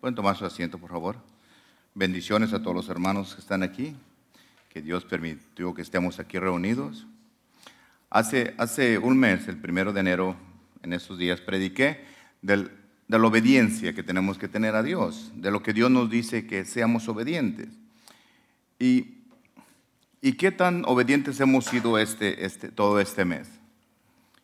Pueden tomar su asiento, por favor. Bendiciones a todos los hermanos que están aquí, que Dios permitió que estemos aquí reunidos. Hace un mes, el 1 de enero, en esos días, prediqué de la obediencia que tenemos que tener a Dios, de lo que Dios nos dice que seamos obedientes. ¿Y qué tan obedientes hemos sido todo este mes?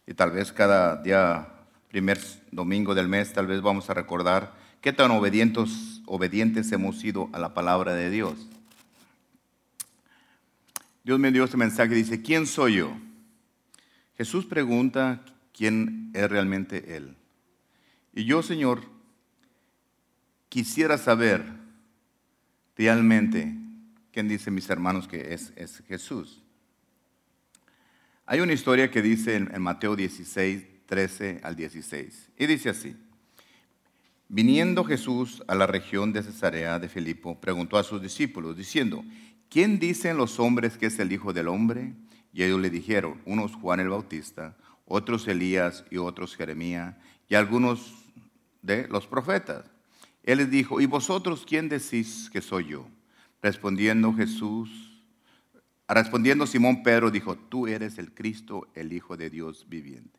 Y tal vez cada día, primer domingo del mes, tal vez vamos a recordar qué tan obedientes hemos sido a la palabra de Dios. Dios me dio este mensaje, dice, ¿quién soy yo? Jesús pregunta, ¿quién es realmente Él? Y yo, Señor, quisiera saber realmente quién dicen mis hermanos que es Jesús. Hay una historia que dice en Mateo 16, 13 al 16. Y dice así, viniendo Jesús a la región de Cesarea de Filipo, preguntó a sus discípulos, diciendo, ¿quién dicen los hombres que es el Hijo del Hombre? Y ellos le dijeron, unos Juan el Bautista, otros Elías y otros Jeremías, y algunos de los profetas. Él les dijo, ¿y vosotros quién decís que soy yo? Respondiendo Simón Pedro, dijo, tú eres el Cristo, el Hijo de Dios viviente.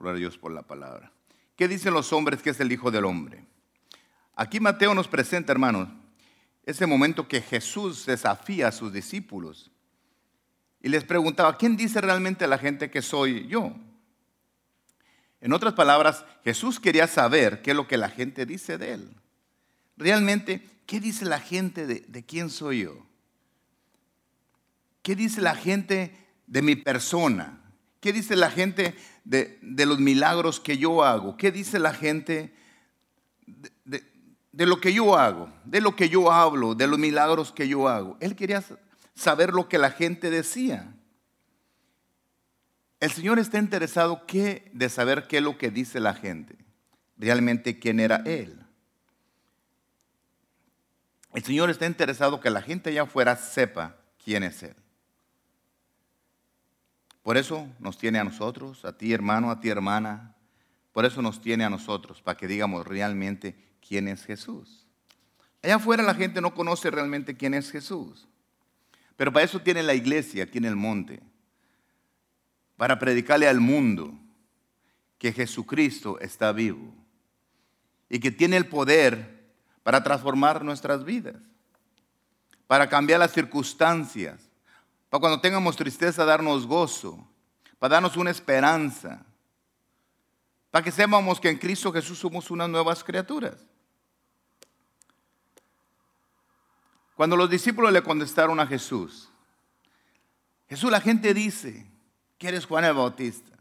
Gloria a Dios por la palabra. ¿Qué dicen los hombres que es el Hijo del Hombre? Aquí Mateo nos presenta, hermanos, ese momento que Jesús desafía a sus discípulos y les preguntaba, ¿quién dice realmente la gente que soy yo? En otras palabras, Jesús quería saber qué es lo que la gente dice de Él. Realmente, ¿qué dice la gente de quién soy yo? ¿Qué dice la gente de mi persona? ¿Qué dice la gente de los milagros que yo hago? ¿Qué dice la gente de lo que yo hago? De lo que yo hablo, de los milagros que yo hago. Él quería saber lo que la gente decía. El Señor está interesado de saber qué es lo que dice la gente. Realmente, ¿quién era Él? El Señor está interesado que la gente allá afuera sepa quién es Él. Por eso nos tiene a nosotros, a ti hermano, a ti hermana. Por eso nos tiene a nosotros, para que digamos realmente quién es Jesús. Allá afuera la gente no conoce realmente quién es Jesús. Pero para eso tiene la iglesia, tiene el monte. Para predicarle al mundo que Jesucristo está vivo. Y que tiene el poder para transformar nuestras vidas, para cambiar las circunstancias, para cuando tengamos tristeza darnos gozo, para darnos una esperanza, para que sepamos que en Cristo Jesús somos unas nuevas criaturas. Cuando los discípulos le contestaron a Jesús, Jesús, la gente dice que eres Juan el Bautista,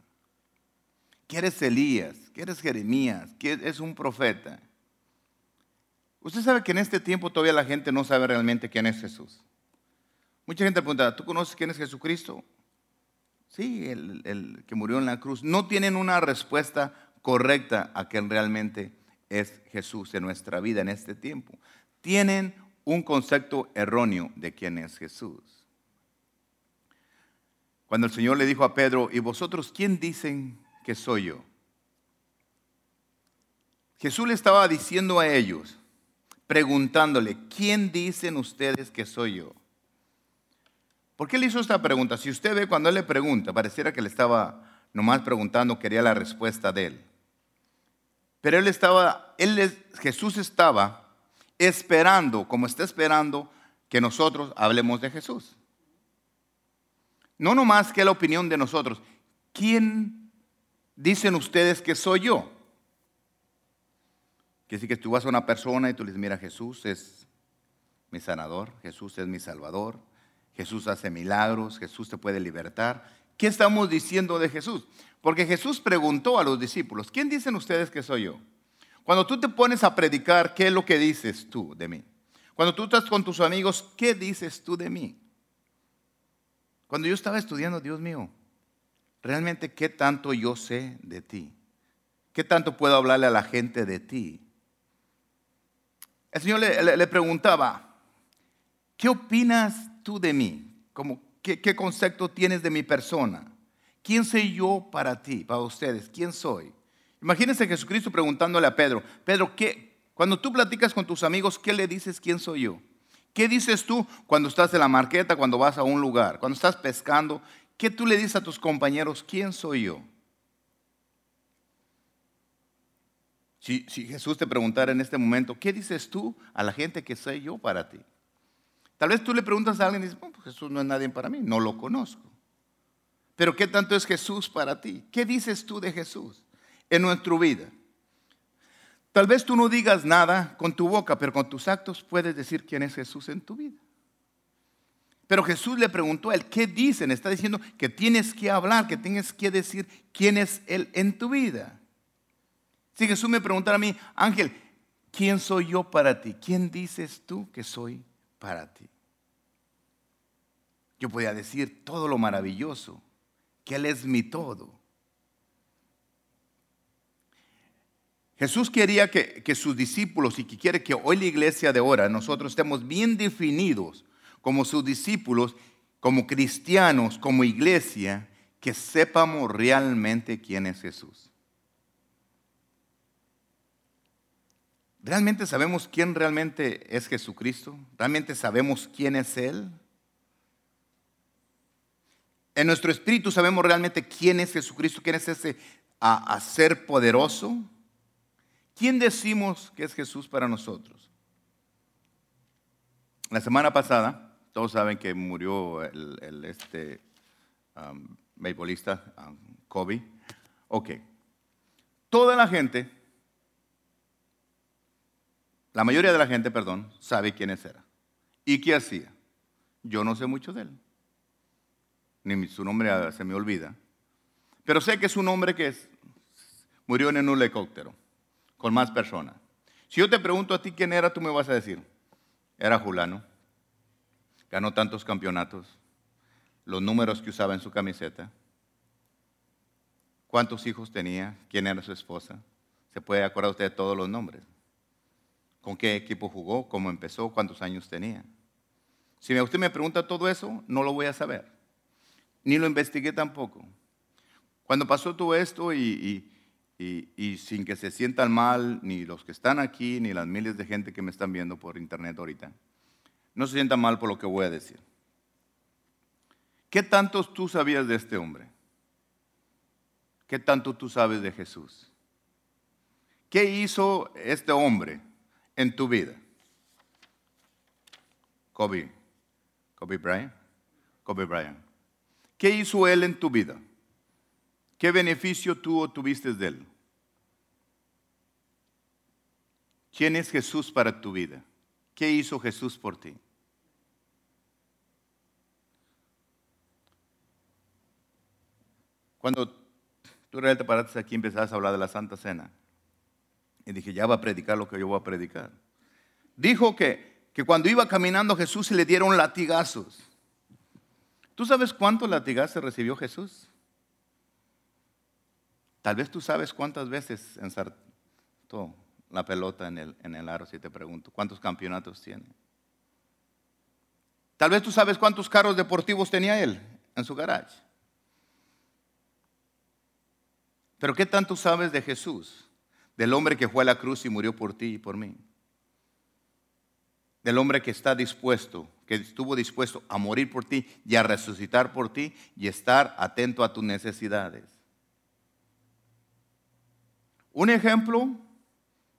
que eres Elías, que eres Jeremías, que eres un profeta. Usted sabe que en este tiempo todavía la gente no sabe realmente quién es Jesús. Mucha gente pregunta, ¿tú conoces quién es Jesucristo? Sí, el que murió en la cruz. No tienen una respuesta correcta a quién realmente es Jesús en nuestra vida en este tiempo. Tienen un concepto erróneo de quién es Jesús. Cuando el Señor le dijo a Pedro, ¿y vosotros quién dicen que soy yo? Jesús le estaba diciendo a ellos, preguntándole, ¿quién dicen ustedes que soy yo? ¿Por qué le hizo esta pregunta? Si usted ve cuando él le pregunta, pareciera que le estaba nomás preguntando, quería la respuesta de él. Pero Jesús estaba esperando, como está esperando, que nosotros hablemos de Jesús. No nomás que la opinión de nosotros. ¿Quién dicen ustedes que soy yo? Que si que tú vas a una persona y tú le dices, mira, Jesús es mi sanador, Jesús es mi salvador, Jesús hace milagros, Jesús te puede libertar. ¿Qué estamos diciendo de Jesús? Porque Jesús preguntó a los discípulos, ¿quién dicen ustedes que soy yo? Cuando tú te pones a predicar, ¿qué es lo que dices tú de mí? Cuando tú estás con tus amigos, ¿qué dices tú de mí? Cuando yo estaba estudiando, Dios mío, realmente, ¿qué tanto yo sé de ti? ¿Qué tanto puedo hablarle a la gente de ti? El Señor le preguntaba, ¿qué opinas tú de mí? ¿Qué concepto tienes de mi persona? ¿Quién soy yo para ti, para ustedes? ¿Quién soy? Imagínense a Jesucristo preguntándole a Pedro, ¿qué Cuando tú platicas con tus amigos, ¿qué le dices? ¿Quién soy yo? ¿Qué dices tú cuando estás en la marqueta, cuando vas a un lugar, cuando estás pescando? ¿Qué tú le dices a tus compañeros? ¿Quién soy yo? Si Jesús te preguntara en este momento, ¿qué dices tú a la gente que soy yo para ti? Tal vez tú le preguntas a alguien y dices, oh, pues Jesús no es nadie para mí, no lo conozco. Pero ¿qué tanto es Jesús para ti? ¿Qué dices tú de Jesús en nuestra vida? Tal vez tú no digas nada con tu boca, pero con tus actos puedes decir quién es Jesús en tu vida. Pero Jesús le preguntó a él, ¿qué dicen? Está diciendo que tienes que hablar, que tienes que decir quién es él en tu vida. Si Jesús me preguntara a mí, Ángel, ¿quién soy yo para ti? ¿Quién dices tú que soy para ti? Yo podía decir todo lo maravilloso, que Él es mi todo. Jesús quería que sus discípulos, y que quiere que hoy la iglesia de ahora, nosotros estemos bien definidos como sus discípulos, como cristianos, como iglesia, que sepamos realmente quién es Jesús. ¿Realmente sabemos quién realmente es Jesucristo? ¿Realmente sabemos quién es Él? En nuestro espíritu sabemos realmente quién es Jesucristo, quién es ese a ser poderoso. ¿Quién decimos que es Jesús para nosotros? La semana pasada, todos saben que murió el beisbolista Kobe. Ok, toda la gente... La mayoría de la gente, sabe quiénes eran. ¿Y qué hacía? Yo no sé mucho de él. Ni su nombre se me olvida. Pero sé que es un hombre que murió en un helicóptero con más personas. Si yo te pregunto a ti quién era, tú me vas a decir, era fulano, ganó tantos campeonatos, los números que usaba en su camiseta, cuántos hijos tenía, quién era su esposa. Se puede acordar usted de todos los nombres. ¿Con qué equipo jugó? ¿Cómo empezó? ¿Cuántos años tenía? Si usted me pregunta todo eso, no lo voy a saber. Ni lo investigué tampoco. Cuando pasó todo esto y sin que se sientan mal, ni los que están aquí, ni las miles de gente que me están viendo por internet ahorita, no se sientan mal por lo que voy a decir. ¿Qué tanto tú sabías de este hombre? ¿Qué tanto tú sabes de Jesús? ¿Qué hizo este hombre en tu vida? Kobe Bryant. ¿Qué hizo él en tu vida? ¿Qué beneficio tú tuviste de él? ¿Quién es Jesús para tu vida? ¿Qué hizo Jesús por ti? Cuando tú realmente te paraste aquí y empezabas a hablar de la Santa Cena, y dije, ya va a predicar lo que yo voy a predicar. Dijo que cuando iba caminando Jesús se le dieron latigazos. ¿Tú sabes cuántos latigazos recibió Jesús? Tal vez tú sabes cuántas veces ensartó la pelota en el aro, si te pregunto. ¿Cuántos campeonatos tiene? Tal vez tú sabes cuántos carros deportivos tenía él en su garage. Pero ¿qué tanto sabes de Jesús? Del hombre que fue a la cruz y murió por ti y por mí. Del hombre que está dispuesto, que estuvo dispuesto a morir por ti y a resucitar por ti y estar atento a tus necesidades. Un ejemplo,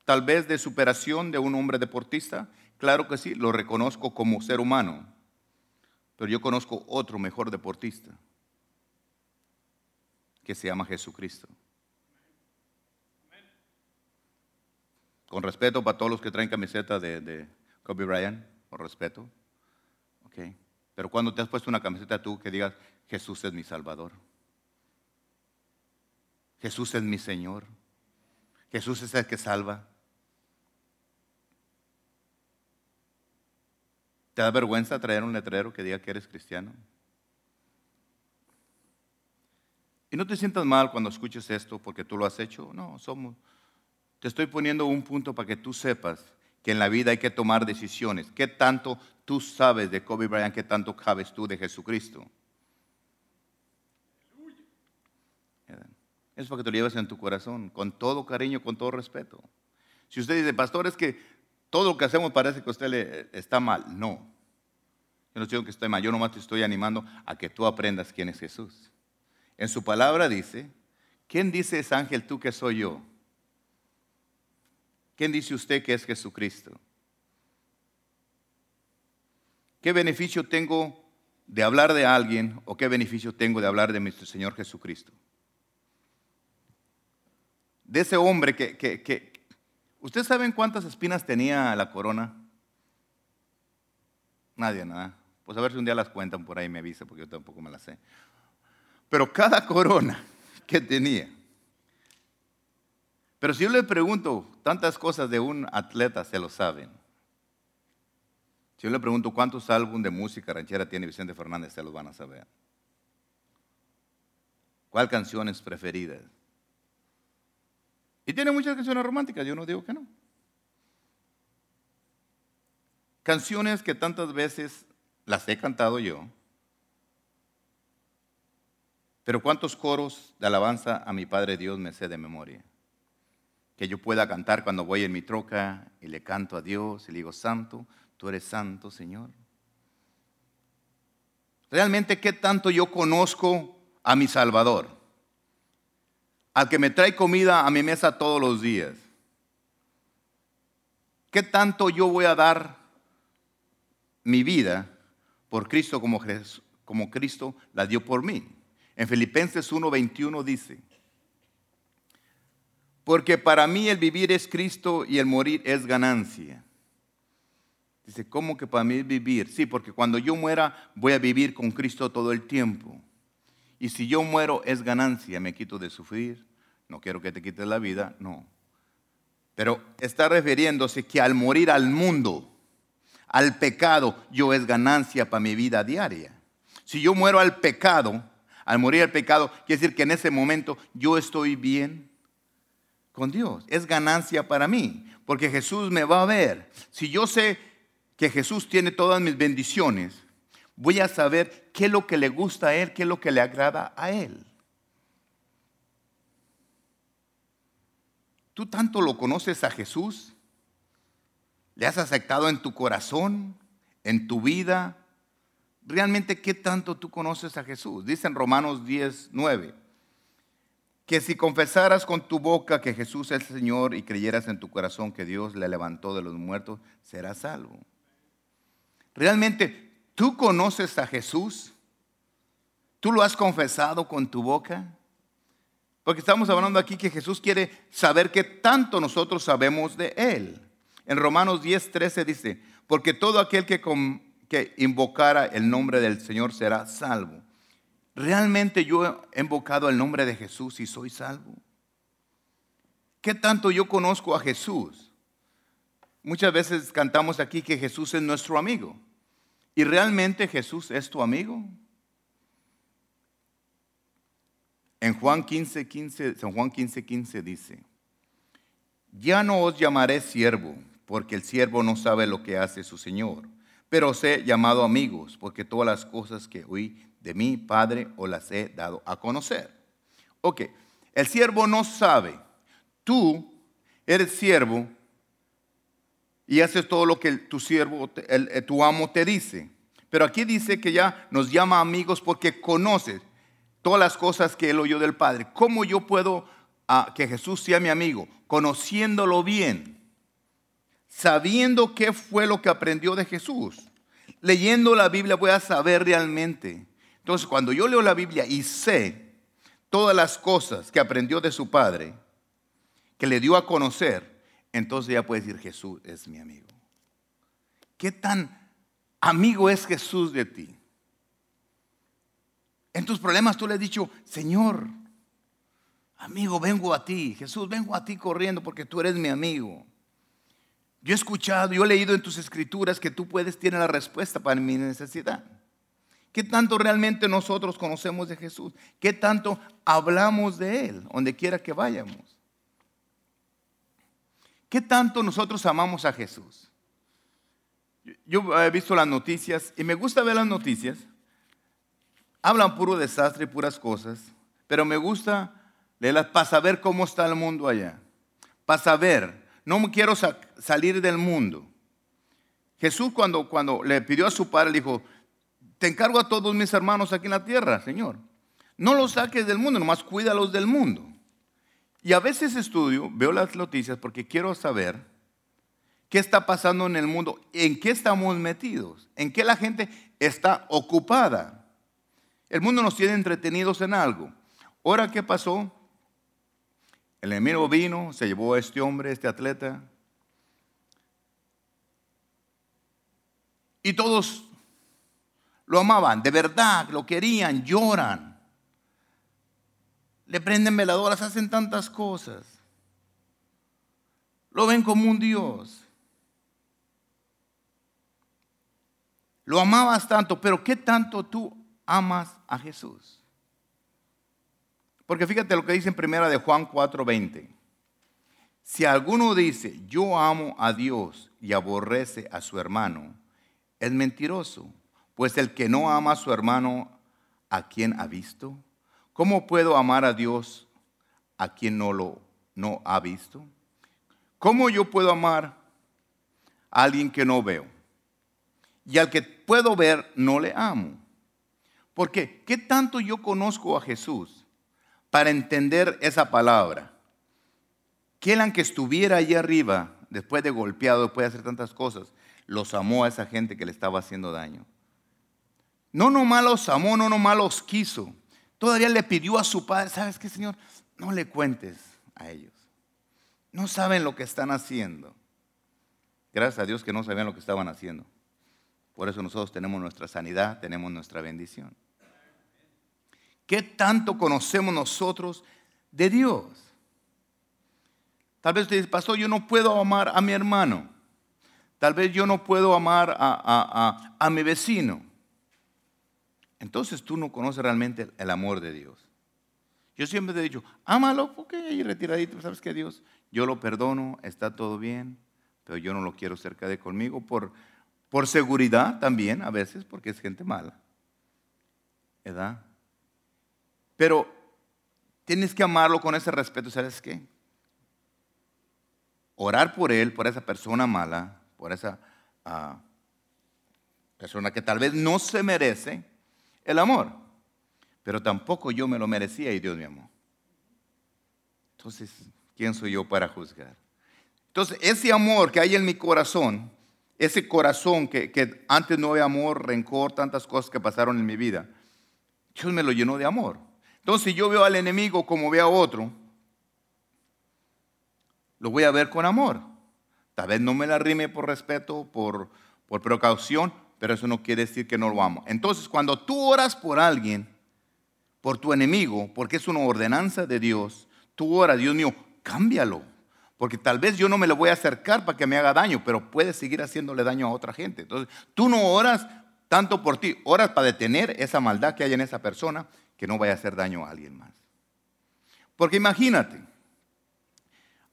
tal vez, de superación de un hombre deportista, claro que sí, lo reconozco como ser humano, pero yo conozco otro mejor deportista que se llama Jesucristo. Con respeto para todos los que traen camiseta de Kobe Bryant, con respeto. Okay. Pero cuando te has puesto una camiseta tú que digas, Jesús es mi Salvador. Jesús es mi Señor. Jesús es el que salva. ¿Te da vergüenza traer un letrero que diga que eres cristiano? Y no te sientas mal cuando escuches esto porque tú lo has hecho. No, te estoy poniendo un punto para que tú sepas que en la vida hay que tomar decisiones. ¿Qué tanto tú sabes de Kobe Bryant? ¿Qué tanto sabes tú de Jesucristo? Eso es para que te lo lleves en tu corazón, con todo cariño, con todo respeto. Si usted dice, pastor, es que todo lo que hacemos parece que a usted le está mal. No. Yo no digo que estoy mal, yo nomás te estoy animando a que tú aprendas quién es Jesús. En su palabra dice, ¿quién dice es ángel tú que soy yo? ¿Quién dice usted que es Jesucristo? ¿Qué beneficio tengo de hablar de alguien o qué beneficio tengo de hablar de nuestro Señor Jesucristo? De ese hombre que ¿ustedes saben cuántas espinas tenía la corona? Nadie, nada. Pues a ver si un día las cuentan por ahí, me avisa porque yo tampoco me las sé. Pero cada corona que tenía. Pero si yo le pregunto tantas cosas de un atleta, se lo saben. Si yo le pregunto cuántos álbumes de música ranchera tiene Vicente Fernández, se los van a saber. ¿Cuál canción es preferida? Y tiene muchas canciones románticas, yo no digo que no. Canciones que tantas veces las he cantado yo. Pero cuántos coros de alabanza a mi Padre Dios me sé de memoria. Que yo pueda cantar cuando voy en mi troca y le canto a Dios y le digo, santo, tú eres santo, Señor. Realmente, ¿qué tanto yo conozco a mi Salvador? Al que me trae comida a mi mesa todos los días. ¿Qué tanto yo voy a dar mi vida por Cristo como Cristo la dio por mí? En Filipenses 1:21 dice, porque para mí el vivir es Cristo y el morir es ganancia. Dice, ¿cómo que para mí es vivir? Sí, porque cuando yo muera voy a vivir con Cristo todo el tiempo. Y si yo muero es ganancia, me quito de sufrir, no quiero que te quites la vida, no. Pero está refiriéndose que al morir al mundo, al pecado, yo es ganancia para mi vida diaria. Si yo muero al pecado, al morir al pecado, quiere decir que en ese momento yo estoy bien con Dios. Es ganancia para mí, porque Jesús me va a ver. Si yo sé que Jesús tiene todas mis bendiciones, voy a saber qué es lo que le gusta a Él, qué es lo que le agrada a Él. ¿Tú tanto lo conoces a Jesús? ¿Le has aceptado en tu corazón, en tu vida? Realmente, ¿qué tanto tú conoces a Jesús? Dice en Romanos 10:9, que si confesaras con tu boca que Jesús es el Señor y creyeras en tu corazón que Dios le levantó de los muertos, serás salvo. Realmente, ¿tú conoces a Jesús? ¿Tú lo has confesado con tu boca? Porque estamos hablando aquí que Jesús quiere saber qué tanto nosotros sabemos de Él. En Romanos 10:13 dice, porque todo aquel que invocara el nombre del Señor será salvo. ¿Realmente yo he invocado el nombre de Jesús y soy salvo? ¿Qué tanto yo conozco a Jesús? Muchas veces cantamos aquí que Jesús es nuestro amigo. ¿Y realmente Jesús es tu amigo? En Juan 15:15, San Juan 15:15 dice, ya no os llamaré siervo, porque el siervo no sabe lo que hace su señor. Pero os he llamado amigos, porque todas las cosas que oí de mi Padre os las he dado a conocer. Ok, el siervo no sabe. Tú eres siervo y haces todo lo que tu amo te dice. Pero aquí dice que ya nos llama amigos porque conoces todas las cosas que él oyó del Padre. ¿Cómo yo puedo que Jesús sea mi amigo? Conociéndolo bien. Sabiendo qué fue lo que aprendió de Jesús. Leyendo la Biblia voy a saber realmente. Entonces, cuando yo leo la Biblia y sé todas las cosas que aprendió de su Padre, que le dio a conocer, entonces ya puedo decir, Jesús es mi amigo. ¿Qué tan amigo es Jesús de ti? En tus problemas tú le has dicho, Señor, amigo, vengo a ti. Jesús, vengo a ti corriendo porque tú eres mi amigo. Yo he escuchado, yo he leído en tus escrituras que tú tienes la respuesta para mi necesidad. ¿Qué tanto realmente nosotros conocemos de Jesús? ¿Qué tanto hablamos de Él, donde quiera que vayamos? ¿Qué tanto nosotros amamos a Jesús? Yo he visto las noticias y me gusta ver las noticias. Hablan puro desastre y puras cosas, pero me gusta leerlas para saber cómo está el mundo allá, para saber no me quiero salir del mundo. Jesús cuando le pidió a su padre, le dijo, te encargo a todos mis hermanos aquí en la tierra, Señor. No los saques del mundo, nomás cuídalos del mundo. Y a veces estudio, veo las noticias porque quiero saber qué está pasando en el mundo, en qué estamos metidos, en qué la gente está ocupada. El mundo nos tiene entretenidos en algo. Ahora, ¿qué pasó? El enemigo vino, se llevó a este hombre, este atleta. Y todos lo amaban, de verdad, lo querían, lloran. Le prenden veladoras, hacen tantas cosas. Lo ven como un Dios. Lo amabas tanto, pero ¿qué tanto tú amas a Jesús? Porque fíjate lo que dice en primera de Juan 4:20. Si alguno dice, yo amo a Dios y aborrece a su hermano, es mentiroso. Pues el que no ama a su hermano, ¿a quien ha visto? ¿Cómo puedo amar a Dios a quien no ha visto? ¿Cómo yo puedo amar a alguien que no veo? Y al que puedo ver, no le amo. ¿Por qué? ¿Qué tanto yo conozco a Jesús para entender esa palabra? Que él, aunque estuviera allí arriba, después de golpeado, después de hacer tantas cosas, los amó a esa gente que le estaba haciendo daño. No nomás los amó, no nomás los quiso. Todavía le pidió a su padre, ¿sabes qué, Señor? No le cuentes a ellos. No saben lo que están haciendo. Gracias a Dios que no sabían lo que estaban haciendo. Por eso nosotros tenemos nuestra sanidad, tenemos nuestra bendición. ¿Qué tanto conocemos nosotros de Dios? Tal vez usted dice, pastor, yo no puedo amar a mi hermano. Tal vez yo no puedo amar a mi vecino. Entonces tú no conoces realmente el amor de Dios. Yo siempre te he dicho, ámalo, porque ahí retiradito, ¿sabes qué, Dios? Yo lo perdono, está todo bien, pero yo no lo quiero cerca de conmigo por seguridad también a veces, porque es gente mala, ¿verdad? Pero tienes que amarlo con ese respeto, ¿sabes qué? Orar por él, por esa persona mala, por esa persona que tal vez no se merece el amor, pero tampoco yo me lo merecía y Dios me amó. Entonces, ¿quién soy yo para juzgar? Entonces, ese amor que hay en mi corazón, ese corazón que antes no había amor, rencor, tantas cosas que pasaron en mi vida, Dios me lo llenó de amor. Entonces, si yo veo al enemigo como veo a otro, lo voy a ver con amor. Tal vez no me la rime por respeto, por precaución, pero eso no quiere decir que no lo amo. Entonces, cuando tú oras por alguien, por tu enemigo, porque es una ordenanza de Dios, tú oras, Dios mío, cámbialo. Porque tal vez yo no me le voy a acercar para que me haga daño, pero puedes seguir haciéndole daño a otra gente. Entonces, tú no oras tanto por ti, oras para detener esa maldad que hay en esa persona, que no vaya a hacer daño a alguien más. Porque imagínate,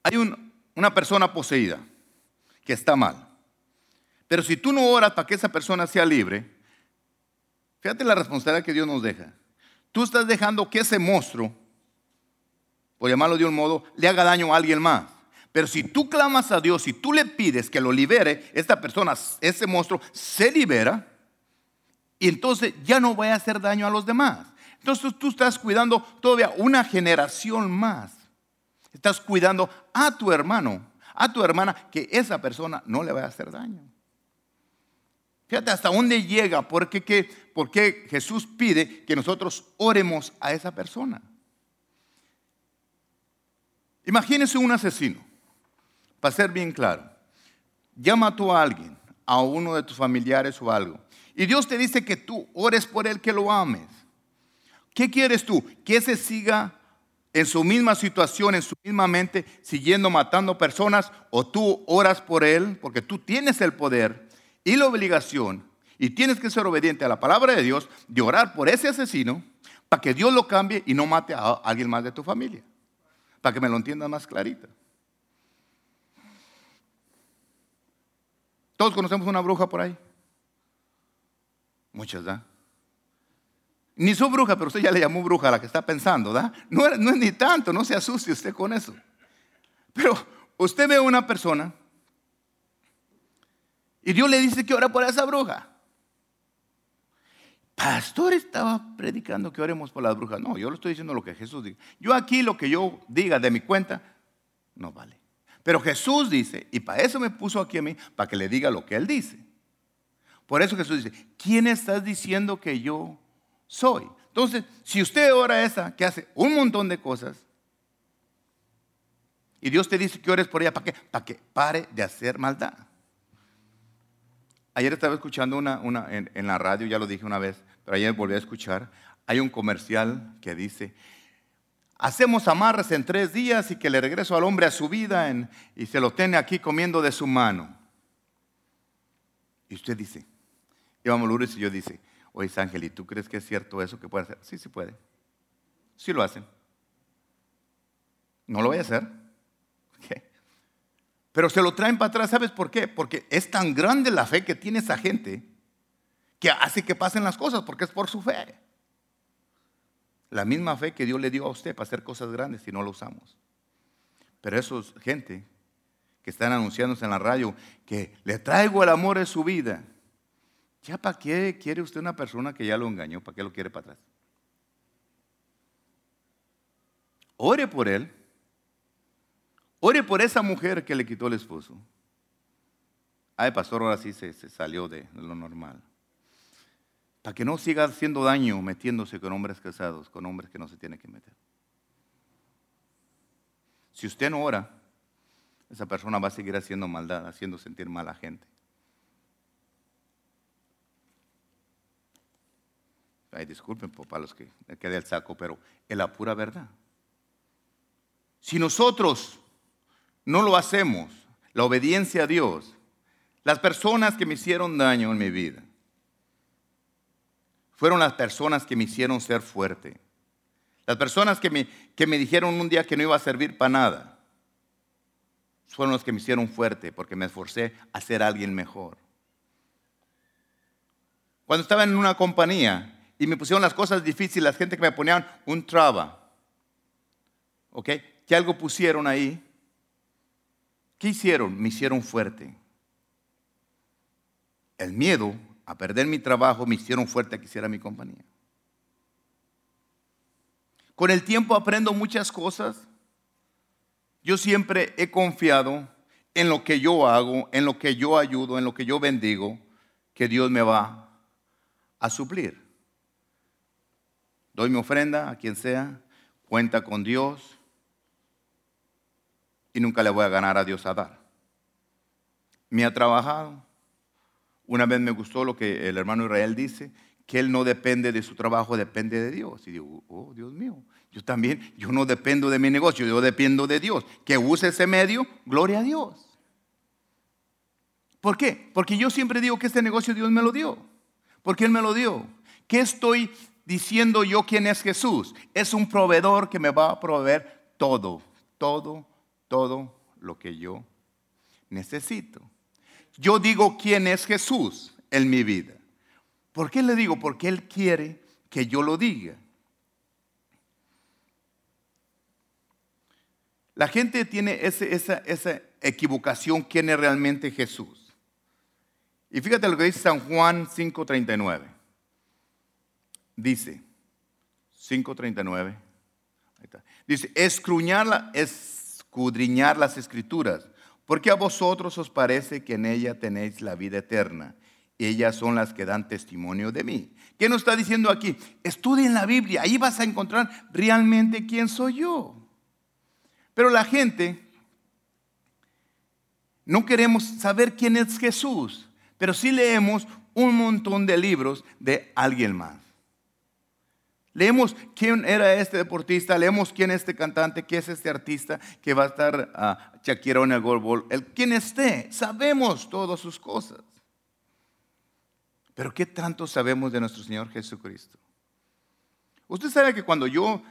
hay una persona poseída que está mal. Pero si tú no oras para que esa persona sea libre, fíjate la responsabilidad que Dios nos deja. Tú estás dejando que ese monstruo, por llamarlo de un modo, le haga daño a alguien más. Pero si tú clamas a Dios, si tú le pides que lo libere, esta persona, ese monstruo, se libera y entonces ya no va a hacer daño a los demás. Entonces tú estás cuidando todavía una generación más. Estás cuidando a tu hermano, a tu hermana, que esa persona no le va a hacer daño. Fíjate hasta dónde llega, porque Jesús pide que nosotros oremos a esa persona. Imagínese un asesino, para ser bien claro. Ya mató a alguien, a uno de tus familiares o algo. Y Dios te dice que tú ores por él, que lo ames. ¿Qué quieres tú? Que ese siga en su misma situación, en su misma mente, siguiendo matando personas, o tú oras por él, porque tú tienes el poder y la obligación, y tienes que ser obediente a la palabra de Dios, de orar por ese asesino para que Dios lo cambie y no mate a alguien más de tu familia. Para que me lo entiendan más clarita. Todos conocemos una bruja por ahí. Muchas, ¿verdad? Ni son bruja, pero usted ya le llamó bruja a la que está pensando, ¿verdad? No es ni tanto, no se asuste usted con eso. Pero usted ve a una persona y Dios le dice que ora por esa bruja. Pastor estaba predicando que oremos por las brujas. No, yo le estoy diciendo lo que Jesús dice. Yo aquí lo que yo diga de mi cuenta no vale. Pero Jesús dice, y para eso me puso aquí a mí, para que le diga lo que Él dice. Por eso Jesús dice, ¿quién estás diciendo que yo soy? Entonces, si usted ora esa, que hace un montón de cosas, y Dios te dice que ores por ella, ¿para qué? Para que pare de hacer maldad. Ayer estaba escuchando en la radio, ya lo dije una vez, pero ayer volví a escuchar. Hay un comercial que dice, hacemos amarres en 3 días y que le regreso al hombre a su vida y se lo tiene aquí comiendo de su mano. Y usted dice, íbamos Lourdes y yo dice, oye, Ángel, ¿y tú crees que es cierto eso que puede hacer? Sí, sí puede. Sí lo hacen. No lo vaya a hacer. Okay. Pero se lo traen para atrás, ¿sabes por qué? Porque es tan grande la fe que tiene esa gente que hace que pasen las cosas, porque es por su fe. La misma fe que Dios le dio a usted para hacer cosas grandes si no la usamos. Pero esa gente que están anunciándose en la radio que le traigo el amor de su vida, ¿ya para qué quiere usted una persona que ya lo engañó? ¿Para qué lo quiere para atrás? Ore por él. Ore por esa mujer que le quitó el esposo. Ay, pastor, ahora sí se salió de lo normal. Para que no siga haciendo daño metiéndose con hombres casados, con hombres que no se tiene que meter. Si usted no ora, esa persona va a seguir haciendo maldad, haciendo sentir mal a gente. Ay, disculpen para los que me quedé el saco, pero es la pura verdad. Si nosotros no lo hacemos, la obediencia a Dios, las personas que me hicieron daño en mi vida, fueron las personas que me hicieron ser fuerte, las personas que me dijeron un día que no iba a servir para nada, fueron las que me hicieron fuerte porque me esforcé a ser alguien mejor. Cuando estaba en una compañía y me pusieron las cosas difíciles, la gente que me ponían un traba, ¿ok? Que algo pusieron ahí, ¿qué hicieron? Me hicieron fuerte. El miedo a perder mi trabajo me hicieron fuerte a que hiciera mi compañía. Con el tiempo aprendo muchas cosas. Yo siempre he confiado en lo que yo hago, en lo que yo ayudo, en lo que yo bendigo, que Dios me va a suplir. Doy mi ofrenda a quien sea, cuenta con Dios. Y nunca le voy a ganar a Dios a dar. Me ha trabajado. Una vez me gustó lo que el hermano Israel dice, que él no depende de su trabajo, depende de Dios. Y digo, oh, Dios mío, yo también, yo no dependo de mi negocio, yo dependo de Dios. Que use ese medio, gloria a Dios. ¿Por qué? Porque yo siempre digo que este negocio Dios me lo dio. Porque Él me lo dio. ¿Qué estoy diciendo yo quién es Jesús? Es un proveedor que me va a proveer todo lo que yo necesito. Yo digo quién es Jesús en mi vida. ¿Por qué le digo? Porque Él quiere que yo lo diga. La gente tiene esa equivocación quién es realmente Jesús. Y fíjate lo que dice San Juan 5:39. Dice, 5:39, ahí está. Dice, escudriñar las escrituras, porque a vosotros os parece que en ella tenéis la vida eterna. Ellas son las que dan testimonio de mí. ¿Qué nos está diciendo aquí? Estudien la Biblia, ahí vas a encontrar realmente quién soy yo. Pero la gente, no queremos saber quién es Jesús, pero sí leemos un montón de libros de alguien más. Leemos quién era este deportista, leemos quién es este cantante, quién es este artista que va a estar Shakira en el Gold Bowl, quién esté, sabemos todas sus cosas. Pero ¿qué tanto sabemos de nuestro Señor Jesucristo? Usted sabe que cuando yo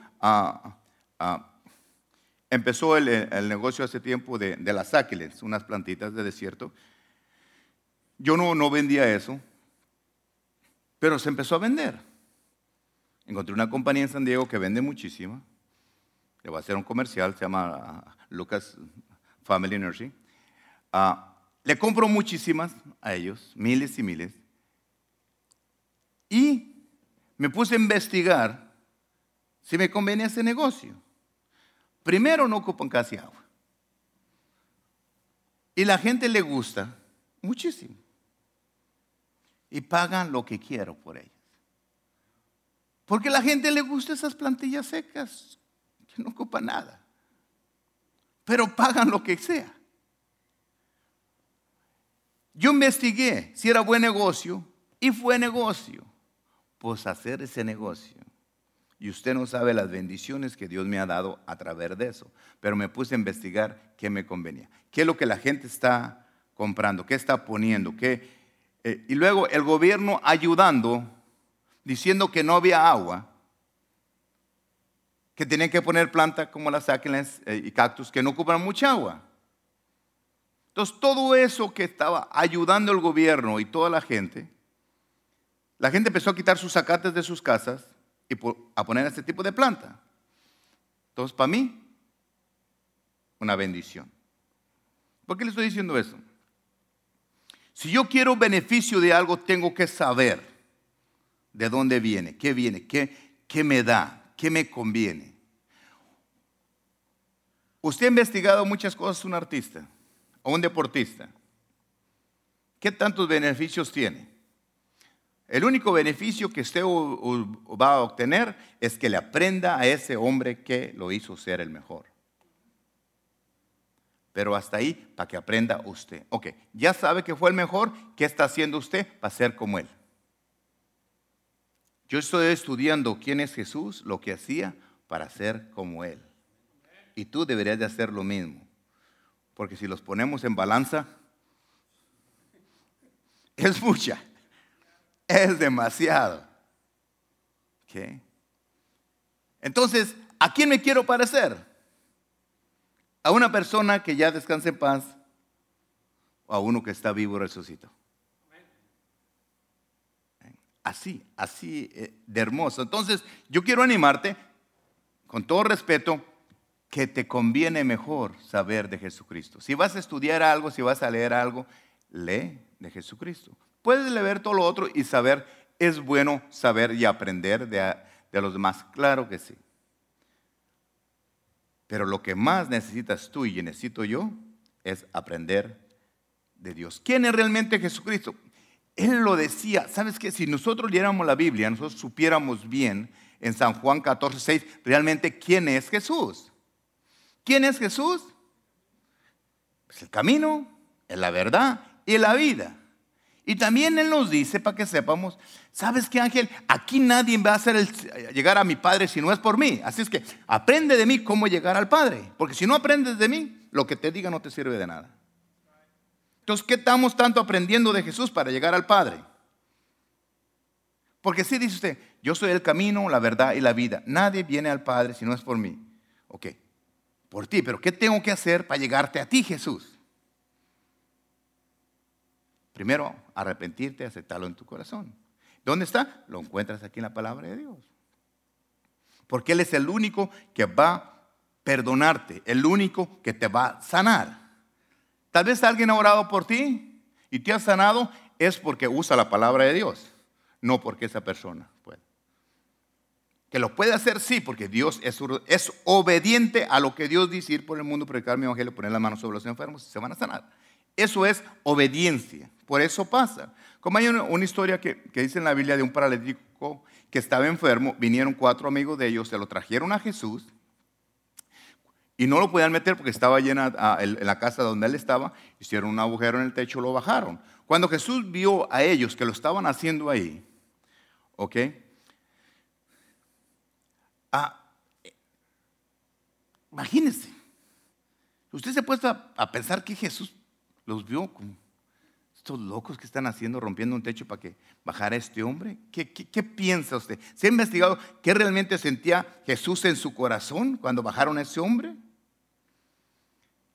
empezó el negocio hace tiempo de las áquiles, unas plantitas de desierto, yo no vendía eso, pero se empezó a vender. Encontré una compañía en San Diego que vende muchísima. Le voy a hacer un comercial, se llama Lucas Family Energy. Le compro muchísimas a ellos, miles y miles. Y me puse a investigar si me convenía ese negocio. Primero, no ocupan casi agua. Y la gente le gusta muchísimo. Y pagan lo que quiero por ellas. Porque a la gente le gusta esas plantillas secas que no ocupan nada. Pero pagan lo que sea. Yo investigué si era buen negocio y fue negocio. Pues hacer ese negocio. Y usted no sabe las bendiciones que Dios me ha dado a través de eso. Pero me puse a investigar qué me convenía. Qué es lo que la gente está comprando, qué está poniendo, qué. Y luego el gobierno ayudando, diciendo que no había agua, que tenían que poner plantas como las áquilas y cactus que no ocupan mucha agua. Entonces todo eso que estaba ayudando el gobierno y toda la gente empezó a quitar sus zacates de sus casas y a poner este tipo de planta. Entonces, para mí, una bendición. ¿Por qué le estoy diciendo eso? Si yo quiero beneficio de algo, tengo que saber de dónde viene, qué me da, qué me conviene. Usted ha investigado muchas cosas, un artista o un deportista. ¿Qué tantos beneficios tiene? El único beneficio que usted va a obtener es que le aprenda a ese hombre que lo hizo ser el mejor. Pero hasta ahí, para que aprenda usted. Ok, ya sabe que fue el mejor, ¿qué está haciendo usted para ser como él? Yo estoy estudiando quién es Jesús, lo que hacía para ser como él. Y tú deberías de hacer lo mismo. Porque si los ponemos en balanza, es mucha. Es demasiado. ¿Okay? Entonces, ¿a quién me quiero parecer? ¿A una persona que ya descanse en paz o a uno que está vivo y resucitó? Así de hermoso. Entonces, yo quiero animarte, con todo respeto, que te conviene mejor saber de Jesucristo. Si vas a estudiar algo, si vas a leer algo, lee de Jesucristo. Puedes leer todo lo otro y saber, es bueno saber y aprender de los demás, claro que sí. Pero lo que más necesitas tú y necesito yo es aprender de Dios. ¿Quién es realmente Jesucristo? Él lo decía, ¿sabes qué? Si nosotros leyéramos la Biblia, nosotros supiéramos bien en San Juan 14:6 realmente quién es Jesús. ¿Quién es Jesús? Es el camino, es la verdad y la vida. Y también Él nos dice, para que sepamos, ¿sabes qué, Ángel? Aquí nadie va a hacer llegar a mi Padre si no es por mí. Así es que aprende de mí cómo llegar al Padre. Porque si no aprendes de mí, lo que te diga no te sirve de nada. Entonces, ¿qué estamos tanto aprendiendo de Jesús para llegar al Padre? Porque si dice usted, yo soy el camino, la verdad y la vida. Nadie viene al Padre si no es por mí. Ok, por ti, pero ¿qué tengo que hacer para llegarte a ti, Jesús? Primero, arrepentirte, aceptarlo en tu corazón. ¿Dónde está? Lo encuentras aquí en la palabra de Dios. Porque Él es el único que va a perdonarte, el único que te va a sanar. Tal vez alguien ha orado por ti y te ha sanado, es porque usa la palabra de Dios, no porque esa persona puede. Que lo puede hacer, sí, porque Dios es obediente a lo que Dios dice, ir por el mundo, predicar mi evangelio, poner las manos sobre los enfermos, se van a sanar. Eso es obediencia, por eso pasa. Como hay una historia que dice en la Biblia de un paralítico que estaba enfermo, vinieron 4 amigos de ellos, se lo trajeron a Jesús y no lo podían meter porque estaba llena en la casa donde él estaba, hicieron un agujero en el techo, lo bajaron. Cuando Jesús vio a ellos que lo estaban haciendo ahí, ¿ok? Imagínense, usted se puede a pensar que Jesús los vio como estos locos que están haciendo, rompiendo un techo para que bajara este hombre. ¿Qué piensa usted? ¿Se ha investigado qué realmente sentía Jesús en su corazón cuando bajaron a ese hombre?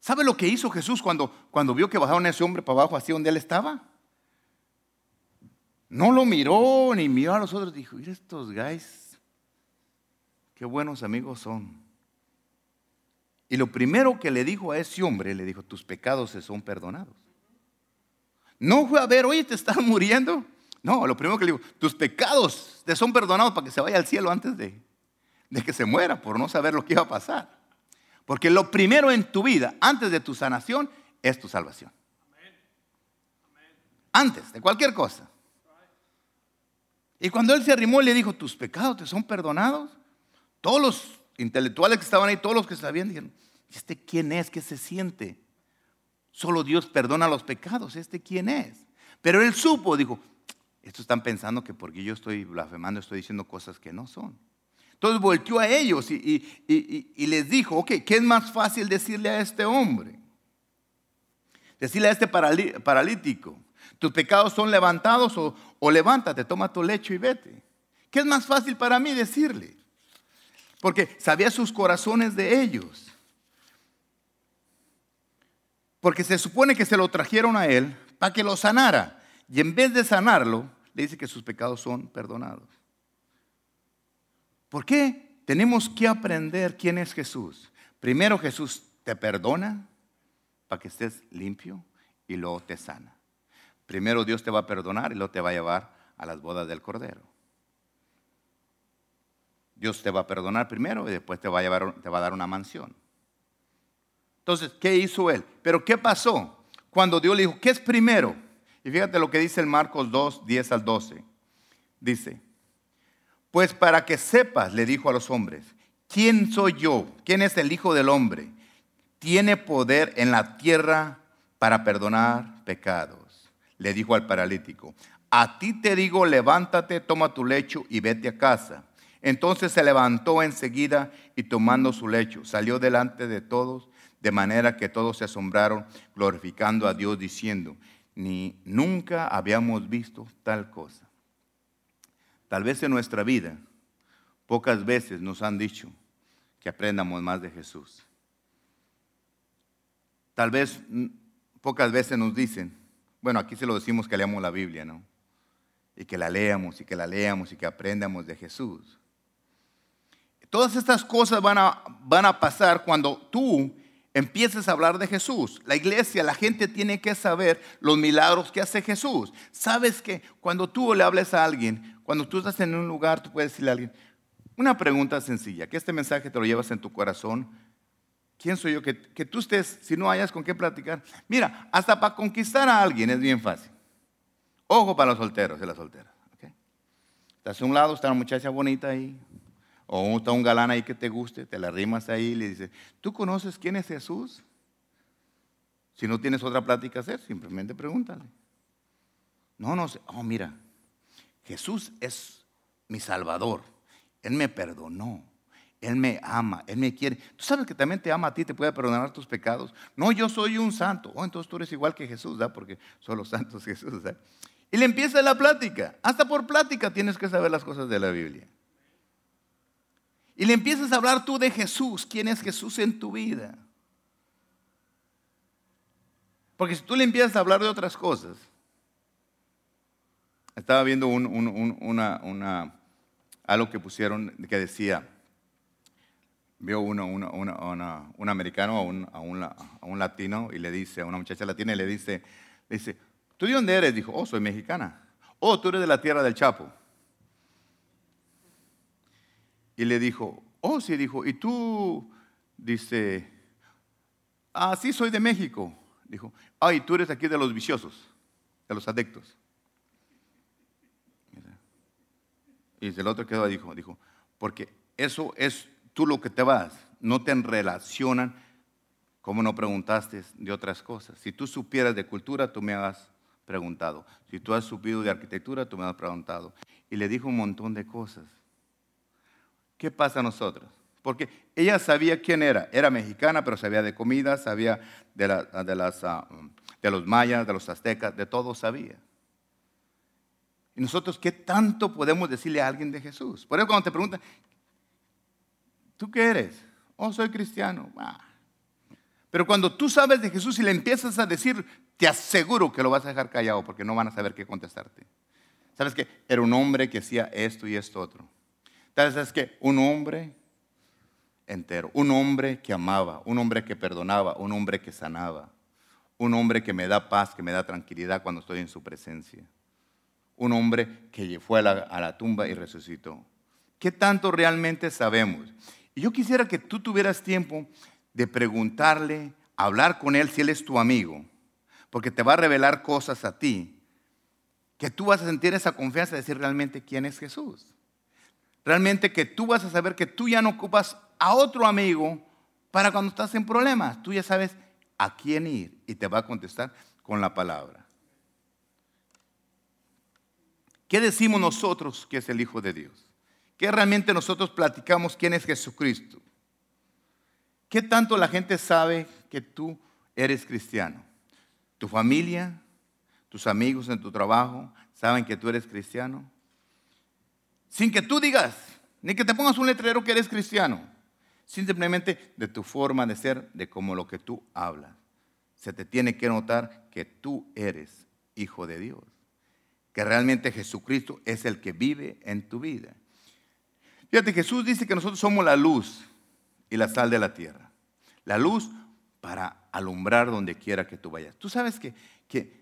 ¿Sabe lo que hizo Jesús cuando vio que bajaron a ese hombre para abajo, así donde él estaba? No lo miró, ni miró a los otros. Dijo, mira estos guys, qué buenos amigos son. Y lo primero que le dijo a ese hombre, le dijo, tus pecados se son perdonados. No fue a ver, oye, te estás muriendo. No, lo primero que le dijo, tus pecados te son perdonados, para que se vaya al cielo antes de que se muera, por no saber lo que iba a pasar. Porque lo primero en tu vida, antes de tu sanación, es tu salvación. Antes de cualquier cosa. Y cuando él se arrimó y le dijo, tus pecados te son perdonados, todos los intelectuales que estaban ahí, todos los que sabían, dijeron, ¿este quién es? ¿Qué se siente? Solo Dios perdona los pecados, ¿este quién es? Pero él supo, dijo, estos están pensando que porque yo estoy blasfemando, estoy diciendo cosas que no son. Entonces volteó a ellos y les dijo, ok, ¿qué es más fácil decirle a este hombre? Decirle a este paralítico, tus pecados son levantados o levántate, toma tu lecho y vete. ¿Qué es más fácil para mí decirle? Porque sabía sus corazones de ellos. Porque se supone que se lo trajeron a él para que lo sanara. Y en vez de sanarlo, le dice que sus pecados son perdonados. ¿Por qué? Tenemos que aprender quién es Jesús. Primero Jesús te perdona para que estés limpio y luego te sana. Primero Dios te va a perdonar y luego te va a llevar a las bodas del Cordero. Dios te va a perdonar primero y después te va a llevar, te va a dar una mansión. Entonces, ¿qué hizo él? ¿Pero qué pasó? Cuando Dios le dijo, ¿qué es primero? Y fíjate lo que dice el Marcos 2, 10 al 12. Dice, pues para que sepas, le dijo a los hombres, ¿quién soy yo? ¿Quién es el Hijo del Hombre? Tiene poder en la tierra para perdonar pecados. Le dijo al paralítico, a ti te digo, levántate, toma tu lecho y vete a casa. Entonces se levantó enseguida y tomando su lecho, salió delante de todos, de manera que todos se asombraron, glorificando a Dios, diciendo, ni nunca habíamos visto tal cosa. Tal vez en nuestra vida, pocas veces nos han dicho que aprendamos más de Jesús. Tal vez, pocas veces nos dicen, bueno, aquí se lo decimos que leamos la Biblia, ¿no? Y que la leamos, y que la leamos, y que aprendamos de Jesús. Todas estas cosas van a pasar cuando tú empieces a hablar de Jesús. La iglesia, la gente tiene que saber los milagros que hace Jesús. ¿Sabes qué? Cuando tú le hables a alguien, cuando tú estás en un lugar, tú puedes decirle a alguien, una pregunta sencilla, que este mensaje te lo llevas en tu corazón. ¿Quién soy yo? Que tú estés, si no hayas con qué platicar. Mira, hasta para conquistar a alguien es bien fácil. Ojo para los solteros y las solteras. ¿Okay? Estás a un lado, está una muchacha bonita ahí, o está un galán ahí que te guste, te la rimas ahí y le dices, ¿tú conoces quién es Jesús? Si no tienes otra plática a hacer, simplemente pregúntale. No, no sé. Oh, mira, Jesús es mi Salvador. Él me perdonó. Él me ama, Él me quiere. Tú sabes que también te ama a ti, te puede perdonar tus pecados. No, yo soy un santo. Oh, entonces tú eres igual que Jesús, ¿verdad? Porque son los santos Jesús, ¿verdad? Y le empieza la plática. Hasta por plática tienes que saber las cosas de la Biblia. Y le empiezas a hablar tú de Jesús. ¿Quién es Jesús en tu vida? Porque si tú le empiezas a hablar de otras cosas. Estaba viendo algo que pusieron que decía. Vio un americano a un latino y le dice, a una muchacha latina y le dice, ¿tú de dónde eres? Dijo, oh, soy mexicana. Oh, tú eres de la tierra del Chapo. Y le dijo, oh, sí, dijo, ¿y tú? Dice, ah, sí, soy de México. Dijo, ay, tú eres aquí de los viciosos, de los adictos. Y el otro quedó, dijo, porque eso es tú lo que te vas, no te relacionan, como no preguntaste de otras cosas. Si tú supieras de cultura, tú me has preguntado. Si tú has supido de arquitectura, tú me has preguntado. Y le dijo un montón de cosas. ¿Qué pasa a nosotros? Porque ella sabía quién era. Era mexicana, pero sabía de comida, sabía de los mayas, de los aztecas, de todo sabía. ¿Y nosotros qué tanto podemos decirle a alguien de Jesús? Por eso cuando te preguntan, ¿tú qué eres? Oh, soy cristiano. Ah. Pero cuando tú sabes de Jesús y le empiezas a decir, te aseguro que lo vas a dejar callado porque no van a saber qué contestarte. ¿Sabes qué? Era un hombre que hacía esto y esto otro. ¿Sabes qué? Un hombre entero. Un hombre que amaba, un hombre que perdonaba, un hombre que sanaba. Un hombre que me da paz, que me da tranquilidad cuando estoy en su presencia. Un hombre que fue a la tumba y resucitó. ¿Qué tanto realmente sabemos? Y yo quisiera que tú tuvieras tiempo de preguntarle, hablar con él si él es tu amigo, porque te va a revelar cosas a ti, que tú vas a sentir esa confianza de decir realmente quién es Jesús. Realmente que tú vas a saber que tú ya no ocupas a otro amigo para cuando estás en problemas. Tú ya sabes a quién ir y te va a contestar con la palabra. ¿Qué decimos nosotros que es el Hijo de Dios? ¿Qué realmente nosotros platicamos quién es Jesucristo? ¿Qué tanto la gente sabe que tú eres cristiano? ¿Tu familia, tus amigos en tu trabajo saben que tú eres cristiano? Sin que tú digas, ni que te pongas un letrero que eres cristiano. Simplemente de tu forma de ser, de cómo lo que tú hablas. Se te tiene que notar que tú eres hijo de Dios. Que realmente Jesucristo es el que vive en tu vida. Fíjate, Jesús dice que nosotros somos la luz y la sal de la tierra. La luz para alumbrar donde quiera que tú vayas. Tú sabes que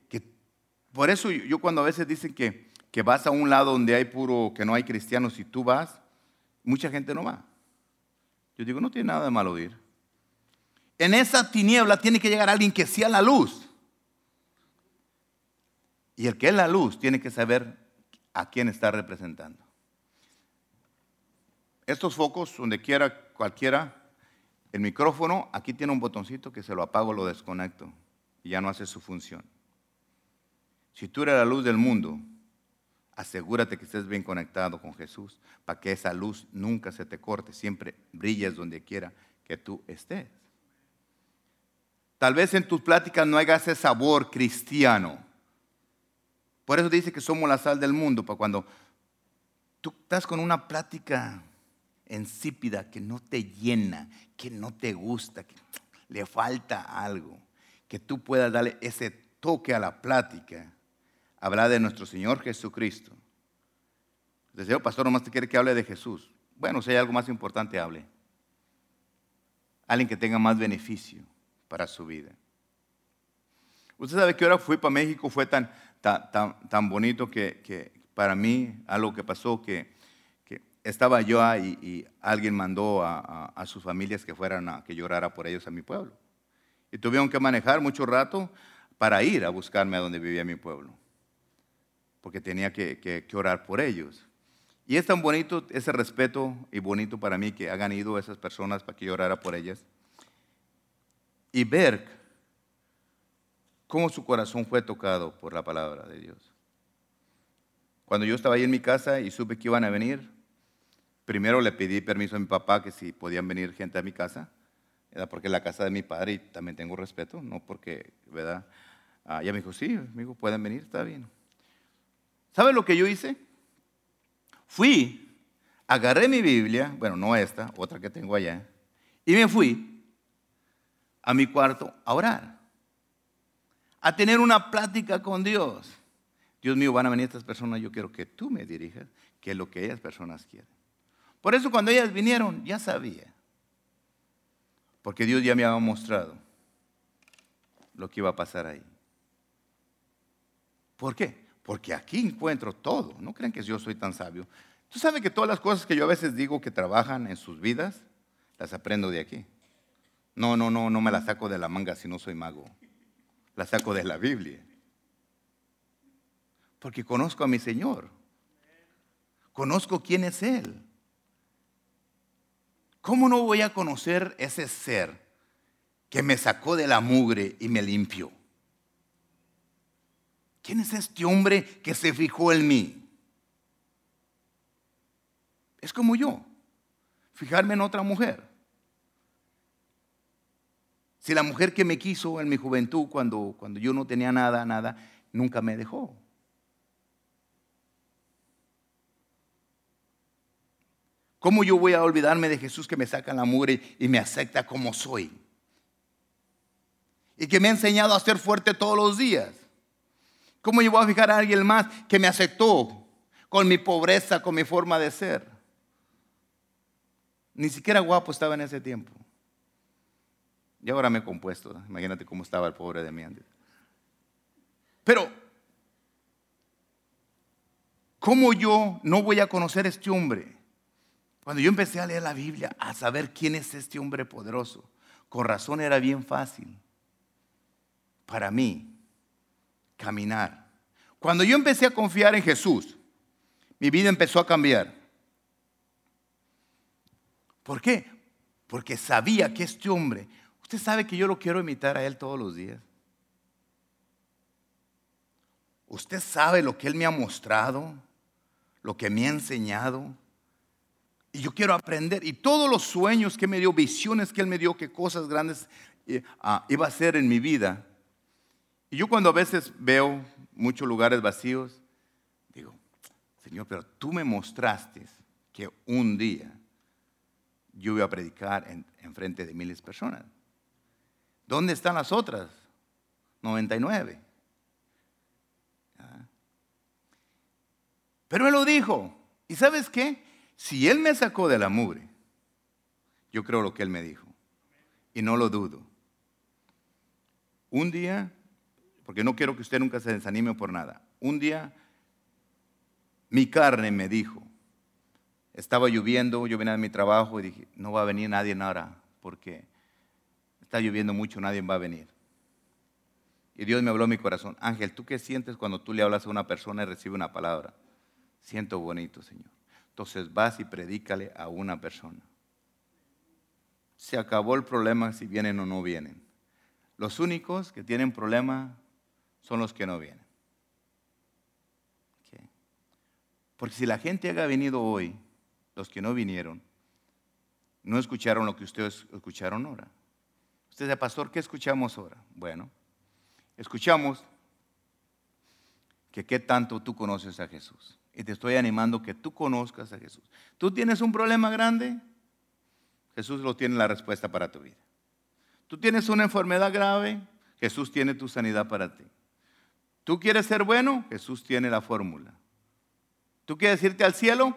por eso yo cuando a veces dicen que vas a un lado donde hay puro, que no hay cristianos y tú vas, mucha gente no va. Yo digo, no tiene nada de malo ir. En esa tiniebla tiene que llegar alguien que sea la luz. Y el que es la luz tiene que saber a quién está representando. Estos focos, donde quiera, cualquiera, el micrófono, aquí tiene un botoncito que se lo apago, lo desconecto y ya no hace su función. Si tú eres la luz del mundo, asegúrate que estés bien conectado con Jesús para que esa luz nunca se te corte, siempre brilles donde quiera que tú estés. Tal vez en tus pláticas no haya ese sabor cristiano. Por eso dice que somos la sal del mundo, para cuando tú estás con una plática insípida, que no te llena, que no te gusta, que le falta algo, que tú puedas darle ese toque a la plática, hablar de nuestro Señor Jesucristo. Dice, oh, pastor, nomás te quiere que hable de Jesús. Bueno, si hay algo más importante, hable. Alguien que tenga más beneficio para su vida. Usted sabe que ahora fui para México, fue tan bonito que para mí algo que pasó que estaba yo ahí y alguien mandó a sus familias que fueran a que llorara por ellos a mi pueblo. Y tuvieron que manejar mucho rato para ir a buscarme a donde vivía mi pueblo, porque tenía que orar por ellos. Y es tan bonito ese respeto y bonito para mí que hayan ido esas personas para que yo orara por ellas. Y ver cómo su corazón fue tocado por la palabra de Dios. Cuando yo estaba ahí en mi casa y supe que iban a venir, primero le pedí permiso a mi papá que si podían venir gente a mi casa, era porque es la casa de mi padre y también tengo respeto, no porque, ¿verdad? Ya me dijo, sí, amigo, pueden venir, está bien. ¿Sabes lo que yo hice? Fui, agarré mi Biblia, bueno, no esta, otra que tengo allá, y me fui a mi cuarto a orar, a tener una plática con Dios. Dios mío, van a venir estas personas, yo quiero que tú me dirijas, que es lo que ellas personas quieren. Por eso cuando ellas vinieron, ya sabía. Porque Dios ya me había mostrado lo que iba a pasar ahí. ¿Por qué? Porque aquí encuentro todo. No crean que yo soy tan sabio. Tú sabes que todas las cosas que yo a veces digo que trabajan en sus vidas, las aprendo de aquí. No me las saco de la manga si no soy mago. Las saco de la Biblia. Porque conozco a mi Señor. Conozco quién es Él. ¿Cómo no voy a conocer ese ser que me sacó de la mugre y me limpió? ¿Quién es este hombre que se fijó en mí? Es como yo, fijarme en otra mujer. Si la mujer que me quiso en mi juventud, cuando yo no tenía nada, nunca me dejó. ¿Cómo yo voy a olvidarme de Jesús que me saca la mugre y me acepta como soy? Y que me ha enseñado a ser fuerte todos los días. ¿Cómo yo voy a fijar a alguien más que me aceptó con mi pobreza, con mi forma de ser? Ni siquiera guapo estaba en ese tiempo. Y ahora me he compuesto. Imagínate cómo estaba el pobre de mí antes. Pero, ¿cómo yo no voy a conocer a este hombre? Cuando yo empecé a leer la Biblia, a saber quién es este hombre poderoso, con razón era bien fácil para mí caminar. Cuando yo empecé a confiar en Jesús, mi vida empezó a cambiar. ¿Por qué? Porque sabía que este hombre, usted sabe que yo lo quiero imitar a él todos los días. Usted sabe lo que él me ha mostrado, lo que me ha enseñado. Y yo quiero aprender. Y todos los sueños que me dio, visiones que él me dio, que cosas grandes iba a hacer en mi vida. Y yo cuando a veces veo muchos lugares vacíos, digo, Señor, pero tú me mostraste que un día yo voy a predicar en frente de miles de personas. ¿Dónde están las otras 99? Pero él lo dijo. ¿Y sabes qué? Si él me sacó de la mugre, yo creo lo que él me dijo. Y no lo dudo. Un día, porque no quiero que usted nunca se desanime por nada. Un día, mi carne me dijo, estaba lloviendo, yo venía de mi trabajo y dije, no va a venir nadie ahora, porque está lloviendo mucho, nadie va a venir. Y Dios me habló en mi corazón, Ángel, ¿tú qué sientes cuando tú le hablas a una persona y recibe una palabra? Siento bonito, Señor. Entonces vas y predícale a una persona. Se acabó el problema si vienen o no vienen. Los únicos que tienen problema son los que no vienen. ¿Okay? Porque si la gente haya venido hoy, los que no vinieron, no escucharon lo que ustedes escucharon ahora. Usted dice, pastor, ¿qué escuchamos ahora? Bueno, escuchamos que qué tanto tú conoces a Jesús. Y te estoy animando que tú conozcas a Jesús. ¿Tú tienes un problema grande? Jesús lo tiene la respuesta para tu vida. ¿Tú tienes una enfermedad grave? Jesús tiene tu sanidad para ti. ¿Tú quieres ser bueno? Jesús tiene la fórmula. ¿Tú quieres irte al cielo?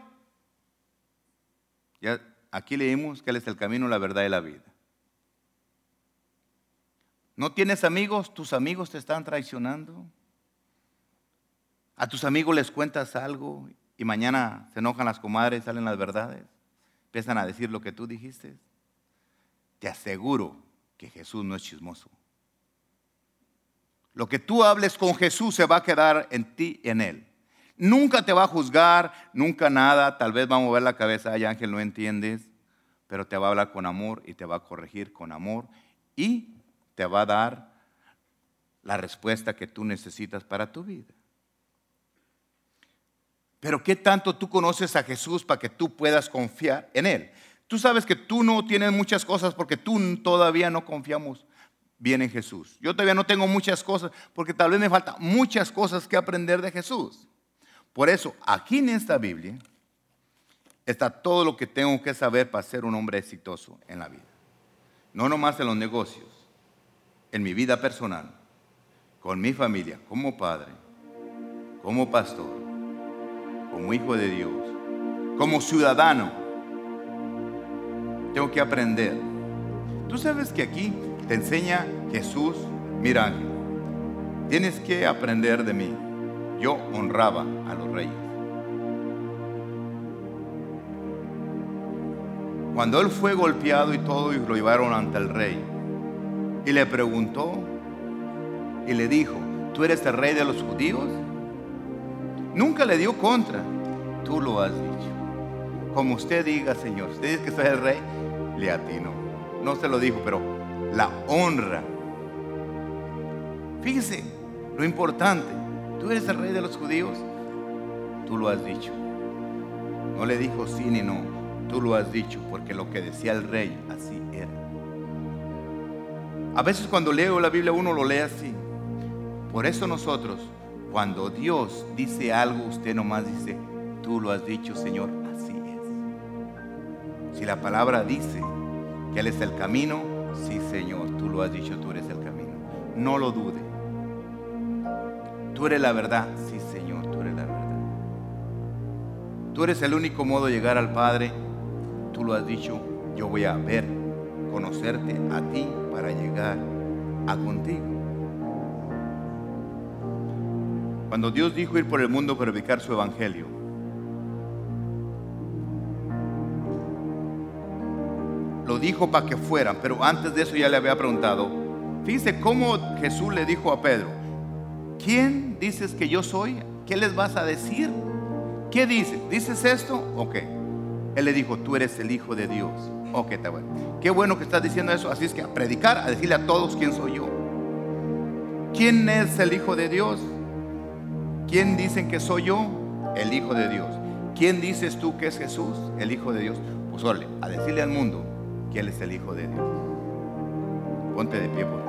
Ya aquí leímos que Él es el camino, la verdad y la vida. ¿No tienes amigos? Tus amigos te están traicionando. A tus amigos les cuentas algo y mañana se enojan las comadres, salen las verdades. Empiezan a decir lo que tú dijiste. Te aseguro que Jesús no es chismoso. Lo que tú hables con Jesús se va a quedar en ti y en Él. Nunca te va a juzgar, nunca nada, tal vez va a mover la cabeza, ay Ángel, no entiendes, pero te va a hablar con amor y te va a corregir con amor y te va a dar la respuesta que tú necesitas para tu vida. Pero ¿qué tanto tú conoces a Jesús para que tú puedas confiar en Él? Tú sabes que tú no tienes muchas cosas porque tú todavía no confiamos bien en Jesús. Yo todavía no tengo muchas cosas porque tal vez me faltan muchas cosas que aprender de Jesús. Por eso, aquí en esta Biblia está todo lo que tengo que saber para ser un hombre exitoso en la vida. No nomás en los negocios, en mi vida personal, con mi familia, como padre, como pastor, como hijo de Dios, como ciudadano. Tengo que aprender. Tú sabes que aquí te enseña Jesús, mira Ángel, tienes que aprender de mí. Yo honraba a los reyes. Cuando él fue golpeado y todo, y lo llevaron ante el rey, y le preguntó, y le dijo, ¿tú eres el rey de los judíos? Nunca le dio contra, tú lo has dicho. Como usted diga, Señor, usted dice que soy el rey, le atinó. No se lo dijo, pero la honra. Fíjese lo importante. ¿Tú eres el rey de los judíos? Tú lo has dicho. No le dijo sí ni no. Tú lo has dicho, porque lo que decía el rey, así era. A veces cuando leo la Biblia, uno lo lee así. Por eso nosotros, cuando Dios dice algo, usted nomás dice, tú lo has dicho, Señor, así es. Si la palabra dice que Él es el camino, sí, Señor, tú lo has dicho, tú eres el camino. No lo dudes. Tú eres la verdad, sí Señor, tú eres la verdad. Tú eres el único modo de llegar al Padre, tú lo has dicho, yo voy a ver, conocerte a ti para llegar a contigo. Cuando Dios dijo ir por el mundo a predicar su evangelio, lo dijo para que fueran, pero antes de eso ya le había preguntado. Fíjense cómo Jesús le dijo a Pedro: ¿quién dices que yo soy? ¿Qué les vas a decir? ¿Qué dices? ¿Dices esto? Ok. Él le dijo: tú eres el Hijo de Dios. Ok, está bueno. Qué bueno que estás diciendo eso. Así es que a predicar, a decirle a todos quién soy yo. ¿Quién es el Hijo de Dios? ¿Quién dicen que soy yo? El Hijo de Dios. ¿Quién dices tú que es Jesús? El Hijo de Dios. Pues órale, a decirle al mundo que Él es el Hijo de Dios. Ponte de pie, por favor.